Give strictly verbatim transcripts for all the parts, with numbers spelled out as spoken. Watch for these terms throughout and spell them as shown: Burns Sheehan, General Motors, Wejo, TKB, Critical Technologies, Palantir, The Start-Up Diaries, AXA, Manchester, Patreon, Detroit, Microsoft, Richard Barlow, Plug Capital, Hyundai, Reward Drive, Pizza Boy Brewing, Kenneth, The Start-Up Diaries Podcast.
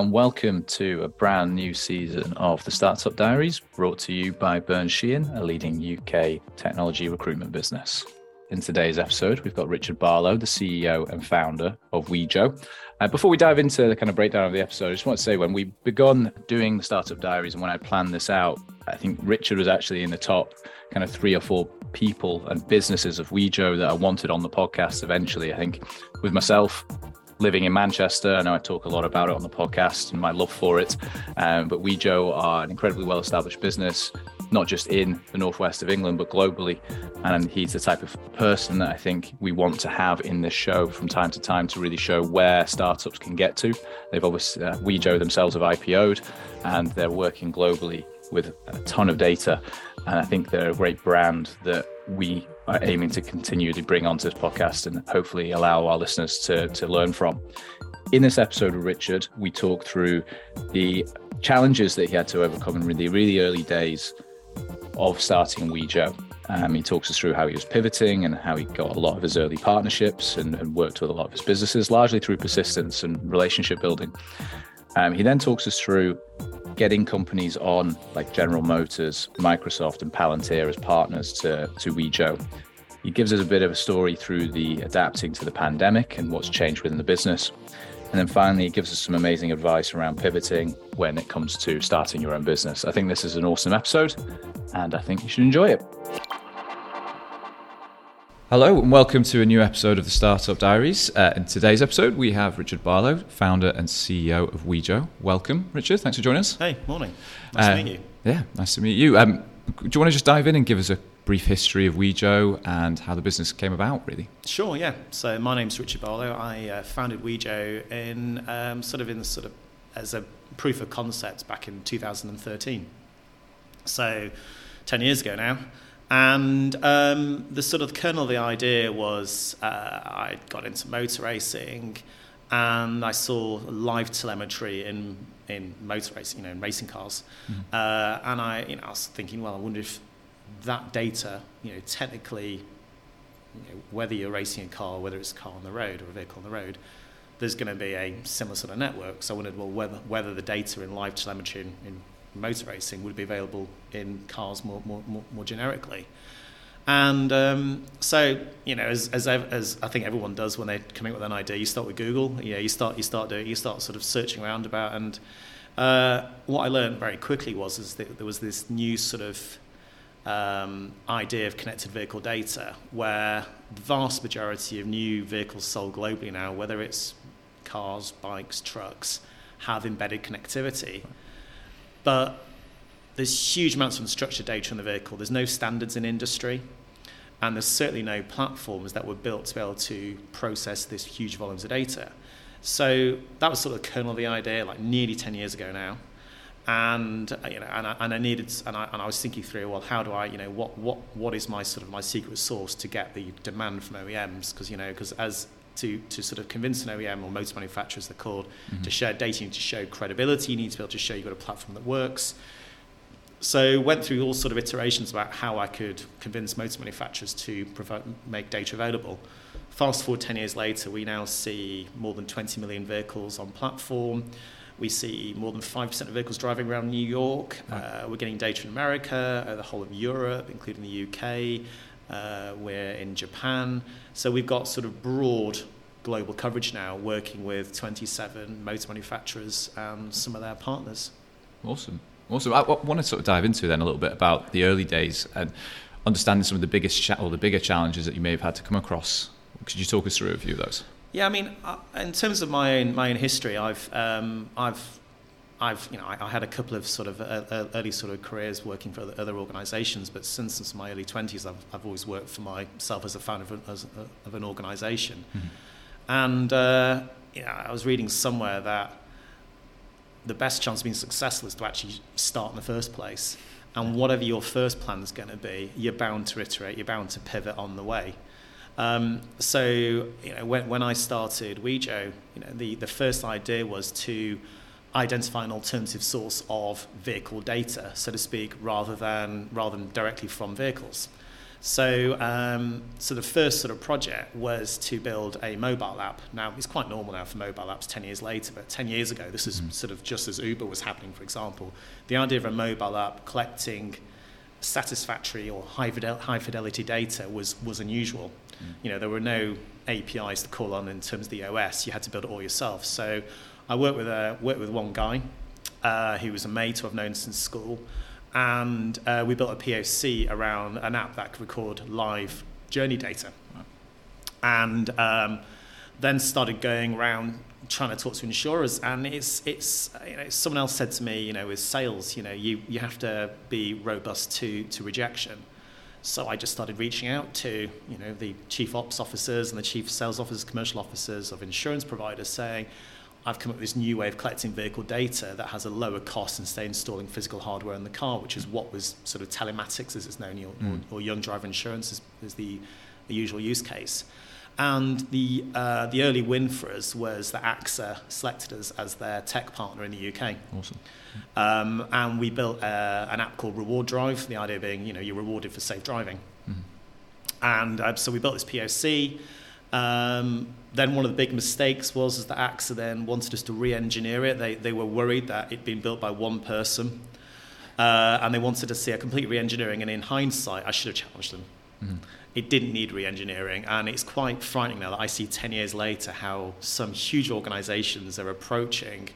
and welcome to a brand new season of The Start-Up Diaries, brought to you by Burns Sheehan, a leading U K technology recruitment business. In today's episode, we've got Richard Barlow, the C E O and founder of Wejo. Uh, before we dive into the kind of breakdown of the episode, I just want to say when we begun doing The Start-Up Diaries and when I planned this out, I think Richard was actually in the top kind of three or four people and businesses of Wejo that I wanted on the podcast eventually. I think with myself, living in Manchester, I know I talk a lot about it on the podcast and my love for it, um, but Wejo are an incredibly well-established business, not just in the northwest of England, but globally. And he's the type of person that I think we want to have in this show from time to time to really show where startups can get to. They've obviously, uh, Wejo themselves have I P O'd and they're working globally with a ton of data. And I think they're a great brand that we are aiming to continually bring onto this podcast and hopefully allow our listeners to, to learn from. In this episode with Richard, we talk through the challenges that he had to overcome in the really early days of starting Wejo. Um, he talks us through how he was pivoting and how he got a lot of his early partnerships and, and worked with a lot of his businesses, largely through persistence and relationship building. Um, he then talks us through getting companies on like General Motors, Microsoft and Palantir as partners to, to Wejo. He gives us a bit of a story through the adapting to the pandemic and what's changed within the business. And then finally, he gives us some amazing advice around pivoting when it comes to starting your own business. I think this is an awesome episode and I think you should enjoy it. Hello and welcome to a new episode of The Startup Diaries. Uh, in today's episode, we have Richard Barlow, founder and C E O of Wejo. Welcome, Richard. Thanks for joining us. Hey, morning. Nice uh, to meet you. Yeah, nice to meet you. Um, do you want to just dive in and give us a brief history of Wejo and how the business came about, really? Sure, yeah. So my name's Richard Barlow. I uh, founded Wejo in um, sort of in the sort of as a proof of concept back in two thousand thirteen. So ten years ago now. And um, the sort of kernel of the idea was uh, I got into motor racing and I saw live telemetry in in motor racing, you know, in racing cars. Mm-hmm. Uh, and I, you know, I was thinking, well, I wonder if that data, you know, technically, you know, whether you're racing a car, whether it's a car on the road or a vehicle on the road, there's going to be a similar sort of network. So I wondered, well, whether whether the data in live telemetry in, in motor racing would be available in cars more more more, more generically. And um, so, you know, as, as as I think everyone does when they come up with an idea, you start with Google. Yeah, you start you start doing you start sort of searching around about. And uh, what I learned very quickly was is that there was this new sort of um, idea of connected vehicle data, where the vast majority of new vehicles sold globally now, whether it's cars, bikes, trucks, have embedded connectivity. But there's huge amounts of unstructured data in the vehicle. There's no standards in industry. And there's certainly no platforms that were built to be able to process this huge volumes of data. So that was sort of the kernel of the idea, like nearly ten years ago now. And you know, and I, and I needed, and I, and I was thinking through, well, how do I, you know, what what what is my sort of my secret sauce to get the demand from O E Ms? Because you know, because as To, to sort of convince an O E M or motor manufacturers, they're called, mm-hmm. to share data, you need to show credibility, you need to be able to show you've got a platform that works. So went through all sort of iterations about how I could convince motor manufacturers to provide, make data available. Fast forward ten years later, we now see more than twenty million vehicles on platform. We see more than five percent of vehicles driving around New York. Right. Uh, we're getting data in America, uh, the whole of Europe, including the U K. Uh, we're in Japan. So we've got sort of broad global coverage now, working with twenty-seven motor manufacturers and some of their partners. Awesome. Awesome. I want to sort of dive into then a little bit about the early days and understanding some of the biggest cha- or the bigger challenges that you may have had to come across. Could you talk us through a few of those? Yeah, I mean, in terms of my own my own history, I've um, I've I've you know I, I had a couple of sort of uh, early sort of careers working for other organisations, but since since my early twenties, I've I've always worked for myself as a founder of, as a, of an organisation, mm-hmm. and uh, you know, I was reading somewhere that the best chance of being successful is to actually start in the first place, and whatever your first plan is going to be, you're bound to iterate, you're bound to pivot on the way. Um, so you know when when I started Wejo, you know the the first idea was to identify an alternative source of vehicle data, so to speak, rather than rather than directly from vehicles. So, um, so the first sort of project was to build a mobile app. Now, it's quite normal now for mobile apps ten years later, but ten years ago, this is mm. sort of just as Uber was happening, for example. The idea of a mobile app collecting satisfactory or high, fidel- high fidelity data was, was unusual. Mm. You know, there were no A P Is to call on in terms of the O S. You had to build it all yourself. So I worked with, a, worked with one guy uh, who was a mate who I've known since school. And uh, we built a P O C around an app that could record live journey data. Wow. And um, then started going around trying to talk to insurers. And it's, it's you know, someone else said to me, you know, with sales, you know, you, you have to be robust to, to rejection. So I just started reaching out to, you know, the chief ops officers and the chief sales officers, commercial officers of insurance providers saying, I've come up with this new way of collecting vehicle data that has a lower cost instead of installing physical hardware in the car, which is what was sort of telematics, as it's known, or, mm. or, or young driver insurance is, is the, the usual use case. And the uh, the early win for us was that AXA selected us as their tech partner in the U K. Awesome. Um, and we built uh, an app called Reward Drive, the idea being, you know, you're rewarded for safe driving. Mm. And uh, so we built this P O C. Um, then one of the big mistakes was is that AXA then wanted us to re-engineer it. They they were worried that it'd been built by one person, uh, and they wanted to see a complete re-engineering. And in hindsight, I should have challenged them. Mm-hmm. It didn't need re-engineering, and it's quite frightening now that I see ten years later how some huge organisations are approaching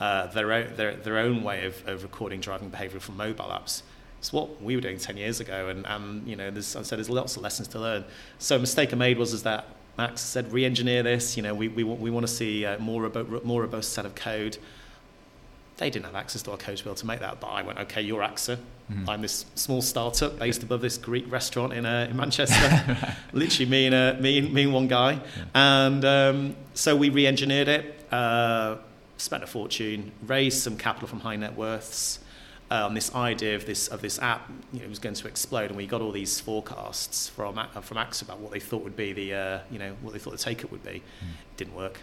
uh, their own their their own way of, of recording driving behaviour from mobile apps. It's what we were doing ten years ago, and and you know, there's, I said there's lots of lessons to learn. So a mistake I made was is that. Max said, re-engineer this. You know, we we want we want to see a more robust, more robust set of code. They didn't have access to our code to be able to make that. But I went, okay, you're AXA. Mm-hmm. I'm this small startup based above this Greek restaurant in uh, in Manchester. Literally, me and uh, me me and one guy. Yeah. And um, so we re-engineered it. Uh, spent a fortune, raised some capital from high net worths. Um, this idea of this of this app, you know, it was going to explode, and we got all these forecasts from from AXA about what they thought would be the uh, you know what they thought the take up would be. Mm. It didn't work.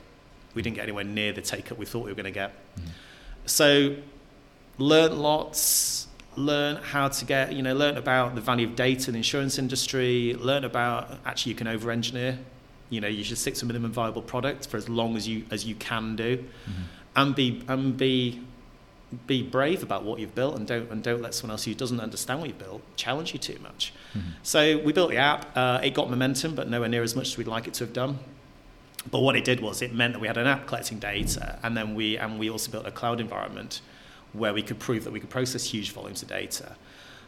We didn't get anywhere near the take up we thought we were going to get. Mm. So, learn lots. Learn how to get you know learn about the value of data in the insurance industry. Learn about actually you can over engineer. You know you should stick to a minimum viable product for as long as you as you can do, mm-hmm. and be and be. Be brave about what you've built, and don't and don't let someone else who doesn't understand what you've built challenge you too much. Mm-hmm. So we built the app. Uh, it got momentum, but nowhere near as much as we'd like it to have done. But what it did was it meant that we had an app collecting data, and then we and we also built a cloud environment where we could prove that we could process huge volumes of data.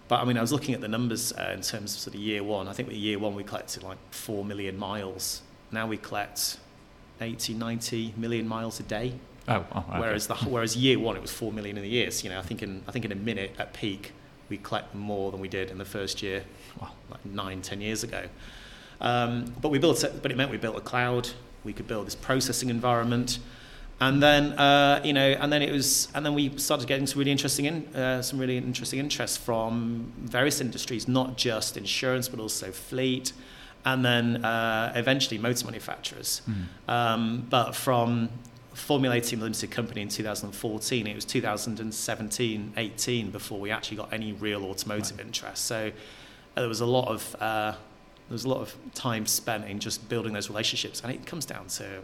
But I mean, I was looking at the numbers uh, in terms of sort of year one. I think with year one we collected like four million miles. Now we collect eighty, ninety million miles a day. Oh, oh, okay. Whereas the whereas year one it was four million in the years. You know, I think in I think in a minute at peak we collect more than we did in the first year, well, like nine ten years ago. Um, but we built it, but it meant we built a cloud. We could build this processing environment, and then uh, you know, and then it was, and then we started getting some really interesting in, uh, some really interesting interest from various industries, not just insurance, but also fleet. And then uh, eventually motor manufacturers. Mm. Um, but from formulating the limited company in two thousand fourteen, it was two thousand seventeen, eighteen before we actually got any real automotive right. interest. So uh, there was a lot of uh, there was a lot of time spent in just building those relationships, and it comes down to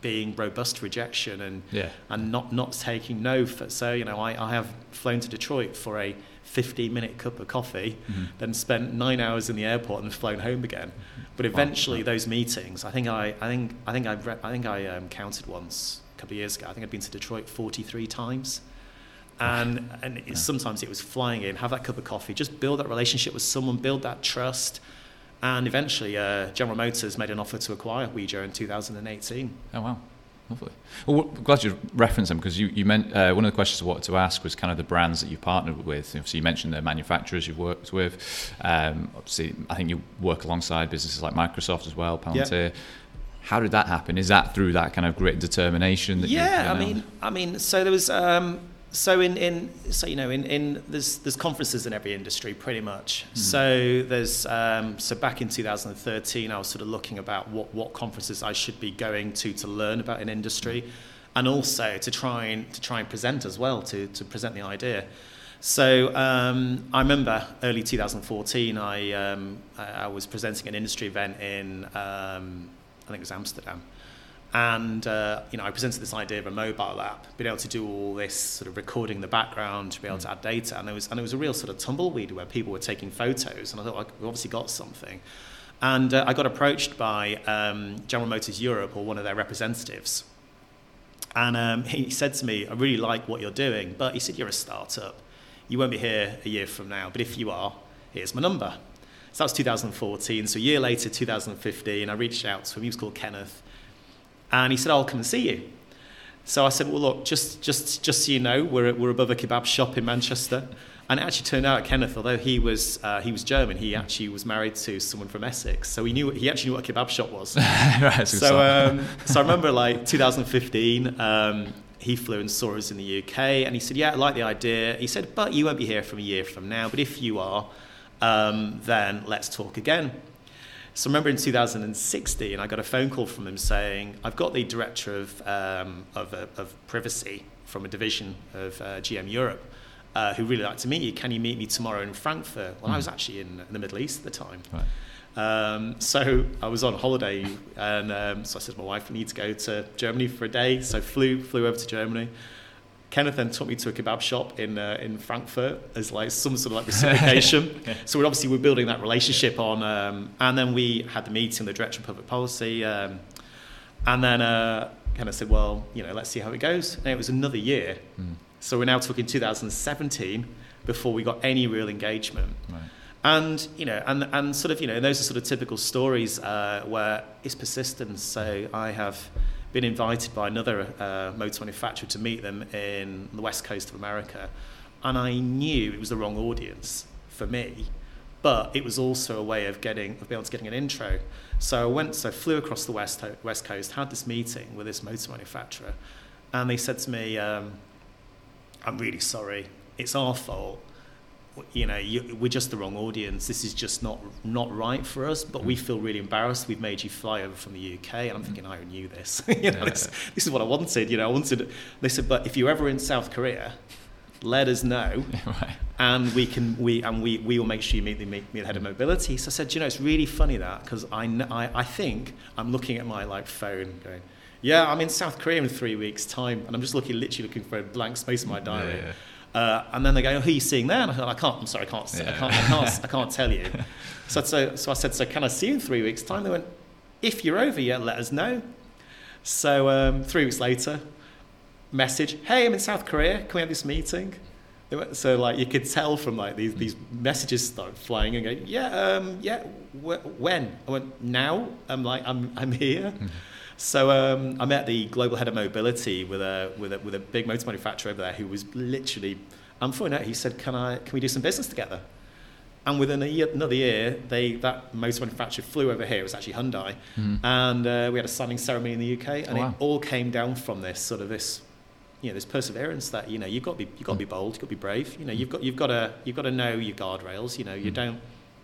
being robust to rejection and yeah. and not, not taking no for. So you know, I, I have flown to Detroit for a fifteen minute cup of coffee, mm-hmm. then spent nine hours in the airport and flown home again. But eventually, wow. those meetings. I think I, I think I think I, re- I think I um, counted once a couple of years ago. I think I'd been to Detroit forty-three times, and and it, yeah. sometimes it was flying in, have that cup of coffee, just build that relationship with someone, build that trust, and eventually, uh, General Motors made an offer to acquire Wejo in two thousand eighteen. Oh wow. Lovely. Well, I'm glad you referenced them, because you, you meant uh, one of the questions I wanted to ask was kind of the brands that you've partnered with. So you mentioned the manufacturers you've worked with. Um, obviously, I think you work alongside businesses like Microsoft as well, Palantir. Yeah. How did that happen? Is that through that kind of grit and determination? That yeah, you, you know? I mean, I mean, so there was, um, so in, in, so you know, in, in there's there's conferences in every industry pretty much. Mm. So there's, um, so back in two thousand thirteen, I was sort of looking about what, what conferences I should be going to to learn about an industry, and also to try and to try and present as well to to present the idea. So um, I remember early two thousand fourteen, I um, I was presenting an industry event in, um, I think it was Amsterdam. And, uh, you know, I presented this idea of a mobile app, being able to do all this sort of recording in the background, to be able to add data. And there was and it was a real sort of tumbleweed where people were taking photos. And I thought, well, we've obviously got something. And uh, I got approached by um, General Motors Europe, or one of their representatives. And um, he said to me, I really like what you're doing. But he said, you're a startup. You won't be here a year from now. But if you are, here's my number. So that was two thousand fourteen. So a year later, two thousand fifteen, I reached out to him. He was called Kenneth. And he said, I'll come and see you. So I said, well, look, just just, just so you know, we're we're above a kebab shop in Manchester. And it actually turned out Kenneth, although he was uh, he was German, he actually was married to someone from Essex. So he knew he actually knew what a kebab shop was. Right, so um, so I remember, like, two thousand fifteen, um, he flew and saw us in the U K. And he said, yeah, I like the idea. He said, but you won't be here from a year from now. But if you are, um, then let's talk again. So I remember in two thousand sixteen, I got a phone call from him saying, I've got the director of um, of, uh, of privacy from a division of uh, G M Europe uh, who really like to meet you. Can you meet me tomorrow in Frankfurt? Well, mm. I was actually in, in the Middle East at the time. Right. Um, so I was on holiday, and um, so I said to my wife, I need to go to Germany for a day. So I flew, flew over to Germany. Kenneth then took me to a kebab shop in uh, in Frankfurt as like some sort of like reciprocation. Yeah. So we're obviously we're building that relationship on, um, and then we had the meeting, the director of public policy, um, and then uh, Kenneth said, "Well, you know, let's see how it goes." And it was another year, mm. so we're now talking two thousand seventeen before we got any real engagement. Right. And you know, and and sort of you know, those are sort of typical stories uh, where it's persistence. So I have been invited by another uh, motor manufacturer to meet them in the west coast of America. And I knew it was the wrong audience for me, but it was also a way of getting, of being able to getting an intro. So I went, so I flew across the west, west coast, had this meeting with this motor manufacturer, and they said to me, um, I'm really sorry, it's our fault. You know, you, we're just the wrong audience. This is just not not right for us. But mm. we feel really embarrassed. We've made you fly over from the U K, and I'm thinking, I knew this. you know, yeah. this, this is what I wanted. You know, I wanted. They said, but if you're ever in South Korea, let us know, right. and we can we and we we will make sure you meet the meet the head of mobility. So I said, you know, it's really funny that because I, I I think I'm looking at my like phone going, yeah, I'm in South Korea in three weeks' time, and I'm just looking literally looking for a blank space in my diary. Yeah, yeah. Uh, and then they go, oh, who are you seeing there? And I thought, I can't, I'm sorry, I can't, yeah. I can't, I can't, I can't tell you. So, so, so I said, so can I see you in three weeks' time? They went, if you're over yet, let us know. So um, three weeks later, message, hey, I'm in South Korea, can we have this meeting? They went, so like you could tell from like these these messages start flying and go, yeah, um, yeah, wh- when? I went, now? I'm like, I'm I'm here. So um, I met the global head of mobility with a with a with a big motor manufacturer over there who was literally, I'm finding out. He said, "Can I? Can we do some business together?" And within a year, another year, they that motor manufacturer flew over here. It was actually Hyundai, mm. and uh, we had a signing ceremony in the U K. And oh, wow. It all came down from this sort of this, you know, this perseverance that you know you've got to be you've got to be bold, you've got to be brave. You know, you've got you've got to you've got to know your guardrails. You know, you mm. don't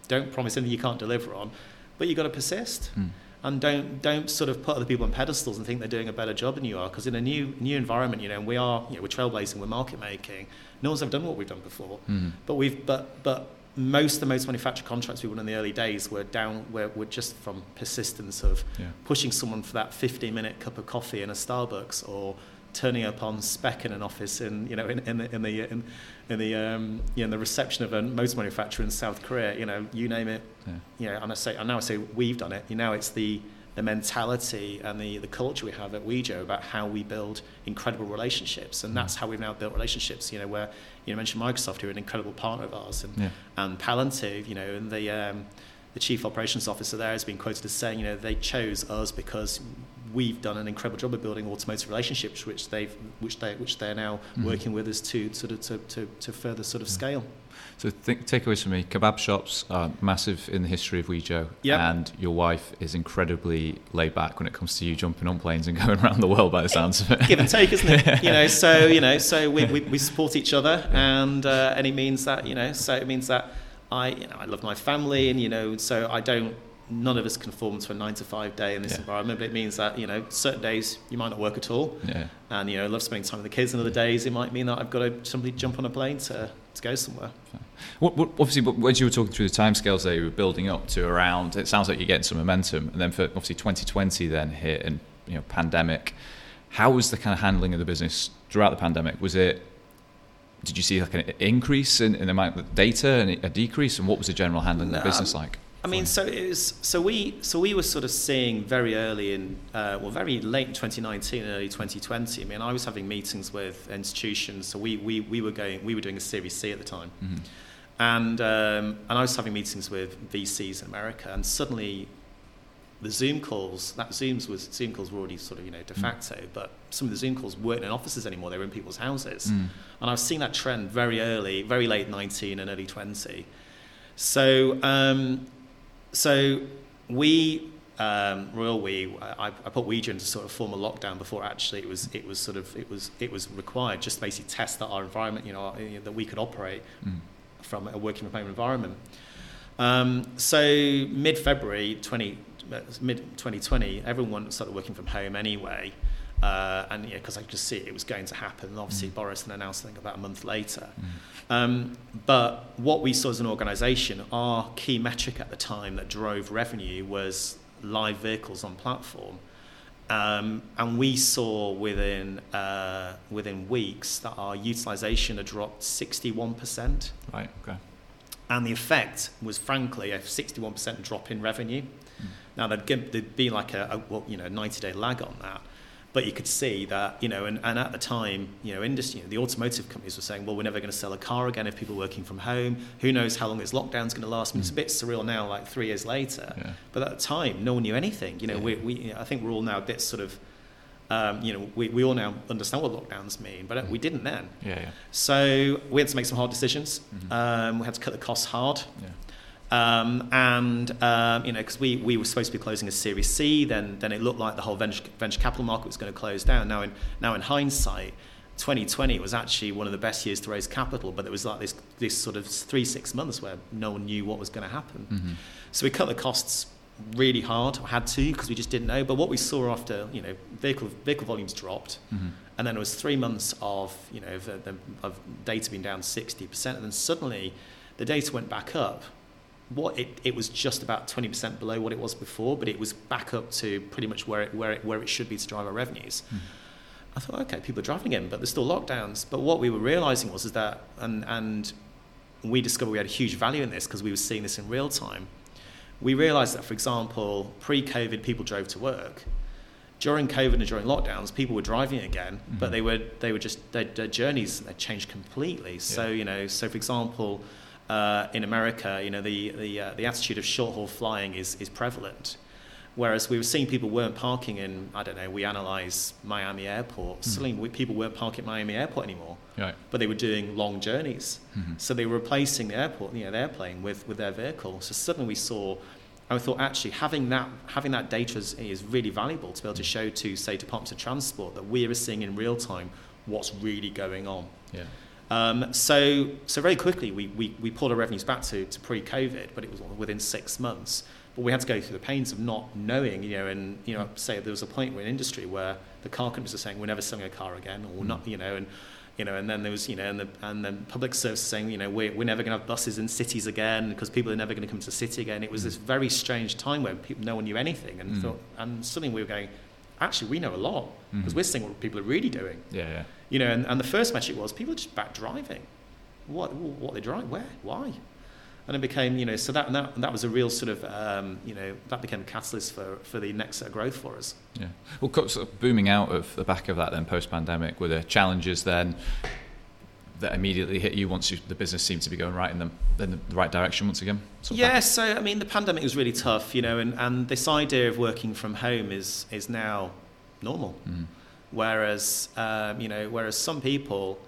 don't promise anything you can't deliver on, but you've got to persist. Mm. And don't don't sort of put other people on pedestals and think they're doing a better job than you are. Because in a new new environment, you know, and we are, you know, we're trailblazing, we're market making. No one's ever done what we've done before. Mm. But we've but but most of the most manufactured contracts we won in the early days were down were were just from persistence of yeah. pushing someone for that fifteen minute cup of coffee in a Starbucks or turning up on spec in an office in you know in, in the in the in, in the um you know, in the reception of a motor manufacturer in South Korea, you know, you name it. Yeah. You know, and I say and now I say we've done it. You know, it's the the mentality and the, the culture we have at Wejo about how we build incredible relationships, and that's how we've now built relationships. You know, where you know, mentioned Microsoft, who are an incredible partner of ours, and yeah. and Palantir, you know, and the um, the chief operations officer there has been quoted as saying, you know, they chose us because we've done an incredible job of building automotive relationships, which they've, which they, which they're now mm-hmm. working with us to sort of to, to, to further sort of yeah. scale. So think, takeaways for me: kebab shops are massive in the history of Wejo, yep. and your wife is incredibly laid back when it comes to you jumping on planes and going around the world. By the sounds of it, give and take, isn't it? You know, so you know, so we we, we support each other, and uh, and it means that you know, so it means that I you know I love my family, and you know, so I don't. none of us conform to a nine to five day in this yeah. environment, but it means that, you know, certain days you might not work at all. Yeah. And, you know, I love spending time with the kids, and other days it might mean that I've got to simply jump on a plane to, to go somewhere. What, what, obviously, as you were talking through the timescales there, you were building up to around, it sounds like you're getting some momentum. And then for obviously twenty twenty then hit, and, you know, pandemic, how was the kind of handling of the business throughout the pandemic? Was it, did you see like an increase in, in the amount of data and a decrease? And what was the general handling no, of the business like? I mean, so it was. So we. So we were sort of seeing very early in, uh, well, very late in twenty nineteen and early twenty twenty. I mean, I was having meetings with institutions. So we, we, we were going. We were doing a Series C at the time, mm-hmm. and um, and I was having meetings with V Cs in America. And suddenly, the Zoom calls. That Zooms was Zoom calls were already sort of, you know, de facto. Mm-hmm. But some of the Zoom calls weren't in offices anymore. They were in people's houses. Mm-hmm. And I was seeing that trend very early, very late nineteen and early twenty. So. Um, So we, um, Royal We, I, I put Wejo into sort of formal lockdown before actually it was it was sort of it was it was required, just to basically test that our environment, you know, our, you know that we could operate mm. from a working from home environment. Um, so mid February twenty mid twenty twenty, everyone started working from home anyway, uh, and yeah, because I could see it, it was going to happen. And obviously, mm. Boris then announced something about a month later. Mm. Um, but what we saw as an organisation, our key metric at the time that drove revenue was live vehicles on platform, um, and we saw within uh, within weeks that our utilisation had dropped sixty-one percent. Right. Okay. And the effect was, frankly, a sixty-one percent drop in revenue. Mm. Now there'd, give, there'd be like a, a well, you know ninety day lag on that. But you could see that, you know, and, and at the time, you know, industry, you know, the automotive companies were saying, well, we're never going to sell a car again if people are working from home. Who knows how long this lockdown's going to last? I mean, it's a bit surreal now, like three years later. Yeah. But at the time, no one knew anything. You know, yeah. we, we you know, I think we're all now a bit sort of, um, you know, we, we all now understand what lockdowns mean, but mm-hmm. we didn't then. Yeah, yeah. So we had to make some hard decisions. Mm-hmm. Um, we had to cut the costs hard. Yeah. Um, and, um, you know, because we, we were supposed to be closing a Series C, then then it looked like the whole venture, venture capital market was going to close down. Now in now in hindsight, twenty twenty was actually one of the best years to raise capital, but it was like this, this sort of three, six months where no one knew what was going to happen. Mm-hmm. So we cut the costs really hard, or had to, because we just didn't know. But what we saw after, you know, vehicle vehicle volumes dropped, mm-hmm. and then it was three months of, you know, the, the, of data being down sixty percent, and then suddenly the data went back up. What it, it was just about twenty percent below what it was before, but it was back up to pretty much where it where it where it should be to drive our revenues. Mm. I thought, okay, people are driving again, but there's still lockdowns. But what we were realizing was is that, and and we discovered we had a huge value in this because we were seeing this in real time. We realized that, for example, pre-COVID people drove to work. During COVID and during lockdowns, people were driving again, mm. but they were they were just their, their journeys had changed completely. Yeah. So you know, so for example. Uh, in America, you know, the the, uh, the attitude of short-haul flying is, is prevalent, whereas we were seeing people weren't parking in, I don't know, we analyse Miami Airport. Mm-hmm. Suddenly people weren't parking at Miami Airport anymore, right. but they were doing long journeys. Mm-hmm. So they were replacing the airport, you know, the airplane with, with their vehicle. So suddenly we saw, and we thought actually having that having that data is, is really valuable to be able to show to, say, departments of transport that we are seeing in real time what's really going on. Yeah. Um, so so very quickly, we, we, we pulled our revenues back to, to pre-COVID, but it was within six months. But we had to go through the pains of not knowing, you know, and, you know, say there was a point in industry where the car companies were saying, we're never selling a car again, or not, you know, and, you know, and then there was, you know, and the, and the public service saying, you know, we're, we're never going to have buses in cities again because people are never going to come to the city again. It was this very strange time where people, no one knew anything. And, mm. thought, and suddenly we were going, actually, we know a lot because mm. we're seeing what people are really doing. Yeah, yeah. You know, and, and the first metric was people are just back driving. What, what they drive, where, why? And it became, you know, so that and that, and that was a real sort of, um, you know, that became a catalyst for, for the next set of growth for us. Yeah. Well, sort of booming out of the back of that then post-pandemic, were there challenges then that immediately hit you once you, the business seemed to be going right in the, in the right direction once again? Yeah, back. So, I mean, the pandemic was really tough, you know, and, and this idea of working from home is is now normal. Mm. Whereas, um, you know, whereas some people,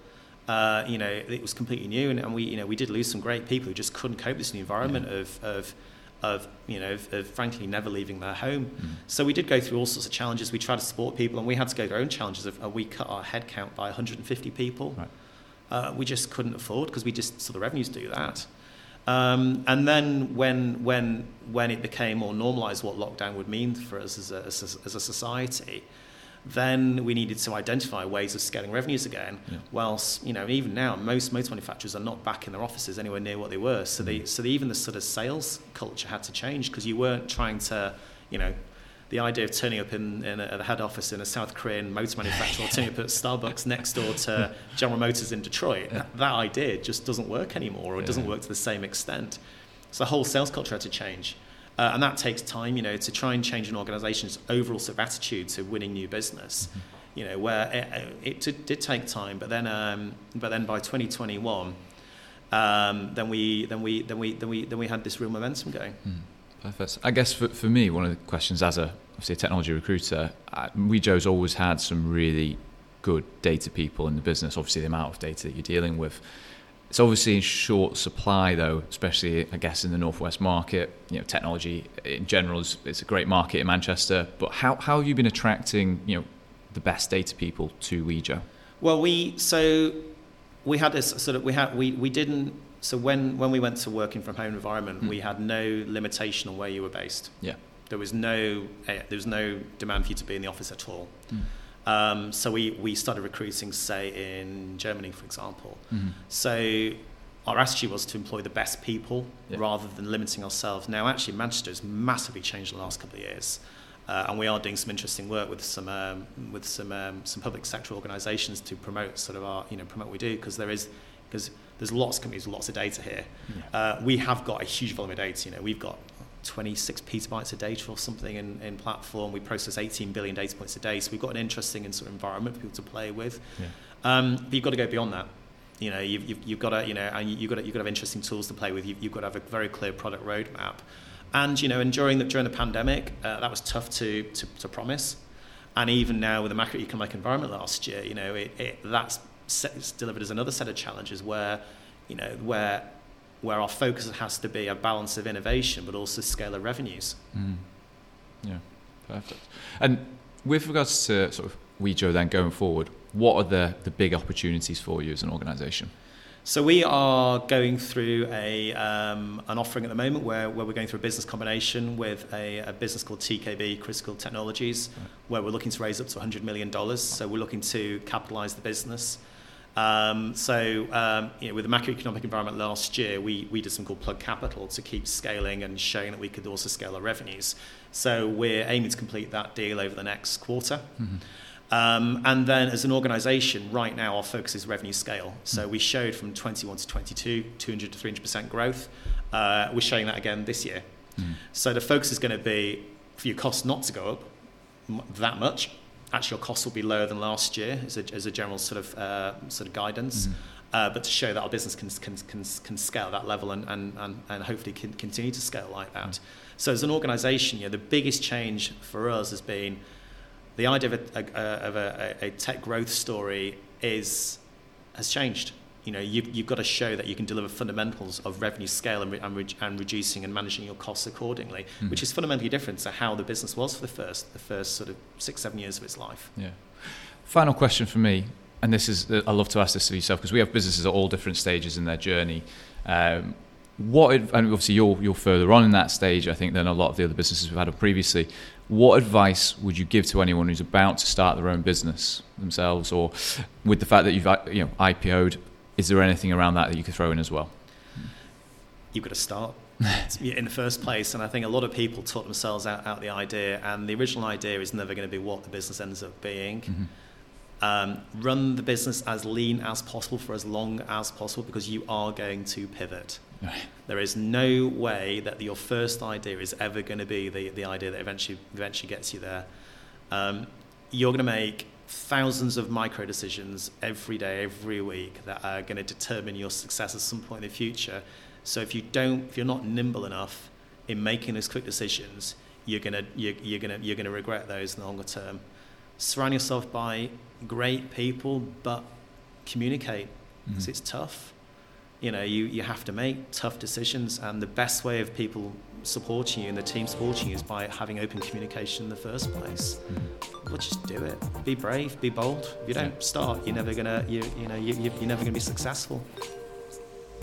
uh, you know, it was completely new, and, and we, you know, we did lose some great people who just couldn't cope with this new environment yeah. of, of, of, you know, of, of frankly never leaving their home. Mm. So we did go through all sorts of challenges. We tried to support people, and we had to go through our own challenges. Of, uh, we cut our headcount by one hundred fifty people. Right. Uh, we just couldn't afford because we just saw the revenues do that. Um, and then when when when it became more normalised what lockdown would mean for us as a, as a, as a society, then we needed to identify ways of scaling revenues again. Yeah. Whilst, you know, even now most motor manufacturers are not back in their offices anywhere near what they were. So they so they, even the sort of sales culture had to change, because you weren't trying to, you know, the idea of turning up in, in a, a head office in a South Korean motor manufacturer, or turning up at Starbucks next door to General Motors in Detroit, yeah. that, that idea just doesn't work anymore, or it yeah. doesn't work to the same extent. So the whole sales culture had to change. Uh, and that takes time, you know, to try and change an organization's overall sort of attitude to winning new business, mm-hmm. you know, where it, it did take time. But then, um, but then by twenty twenty-one, um, then we, then we, then we, then we, then we had this real momentum going. Mm. Perfect. I guess for, for me, one of the questions as a obviously a technology recruiter, I, Wejo's always had some really good data people in the business. Obviously, the amount of data that you're dealing with, it's obviously in short supply, though, especially I guess in the Northwest market. You know, technology in general is it's a great market in Manchester. But how how have you been attracting, you know, the best data people to Wejo? Well, we so we had this sort of we had we we didn't. So when, when we went to working from home environment, mm. we had no limitation on where you were based. Yeah, there was no there was no demand for you to be in the office at all. Mm. Um, so we, we started recruiting, say, in Germany, for example. Mm. So our attitude was to employ the best people yeah. rather than limiting ourselves. Now, actually, Manchester has massively changed in the last couple of years, uh, and we are doing some interesting work with some um, with some um, some public sector organisations to promote sort of our you know promote what we do, because there is. Because there's lots of companies, lots of data here. Yeah. Uh, we have got a huge volume of data. You know, we've got twenty-six petabytes of data or something in, in platform. We process eighteen billion data points a day. So we've got an interesting and sort of environment for people to play with. Yeah. Um, but you've got to go beyond that. You know, you've, you've, you've got to, you know, and you've got to, you've got to have interesting tools to play with. You've, you've got to have a very clear product roadmap. And you know, and during the during the pandemic, uh, that was tough to, to to promise. And even now, with the macroeconomic environment last year, you know, it, it that's Set, delivered as another set of challenges where, you know, where where our focus has to be a balance of innovation, but also scale of revenues. Mm. Yeah, perfect. And with regards to sort of Wejo then going forward, what are the, the big opportunities for you as an organisation? So we are going through a um, an offering at the moment where, where we're going through a business combination with a, a business called T K B, Critical Technologies, right. where we're looking to raise up to one hundred million dollars. So we're looking to capitalise the business. Um, so, um, you know, with the macroeconomic environment last year, we, we did something called Plug Capital to keep scaling and showing that we could also scale our revenues. So we're aiming to complete that deal over the next quarter. Mm-hmm. Um, and then as an organisation, right now our focus is revenue scale. So we showed from twenty-one to twenty-two, two hundred to three hundred percent growth. Uh, we're showing that again this year. Mm-hmm. So the focus is going to be for your costs not to go up m- that much. Actually, your costs will be lower than last year as a, as a general sort of uh, sort of guidance, mm-hmm. uh, but to show that our business can can can, can scale at that level and and, and, and hopefully can continue to scale like that. Mm-hmm. So as an organisation, you know, the biggest change for us has been the idea of a, a, of a, a tech growth story is has changed. You know, you've you've got to show that you can deliver fundamentals of revenue scale and re, and, re, and reducing and managing your costs accordingly, mm-hmm. which is fundamentally different to how the business was for the first the first sort of six seven years of its life. Yeah. Final question for me, and this is I love to ask this of yourself because we have businesses at all different stages in their journey. Um, what and obviously you're you're further on in that stage, I think, than a lot of the other businesses we've had previously. What advice would you give to anyone who's about to start their own business themselves, or with the fact that you've you know I P O'd? Is there anything around that that you could throw in as well? You've got to start in the first place. And I think a lot of people talk themselves out, out the idea. And the original idea is never going to be what the business ends up being. Mm-hmm. Um, run the business as lean as possible for as long as possible, because you are going to pivot. Right. There is no way that your first idea is ever going to be the, the idea that eventually eventually gets you there. Um, you're going to make thousands of micro decisions every day, every week that are going to determine your success at some point in the future. So if you don't, if you're not nimble enough in making those quick decisions, you're gonna you're, you're gonna you're gonna regret those in the longer term. Surround yourself by great people, but communicate, because mm-hmm. it's tough. You know, you you have to make tough decisions, and the best way of people supporting you and the team supporting you is by having open communication in the first place. Mm. Well, just do it. Be brave. Be bold. If you don't start, you're never gonna. You you know you you're never gonna be successful.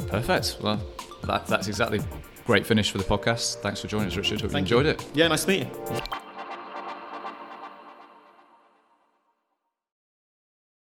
Perfect. Well, that, that's exactly great finish for the podcast. Thanks for joining us, Richard. Hope you enjoyed it. Yeah, nice to meet you.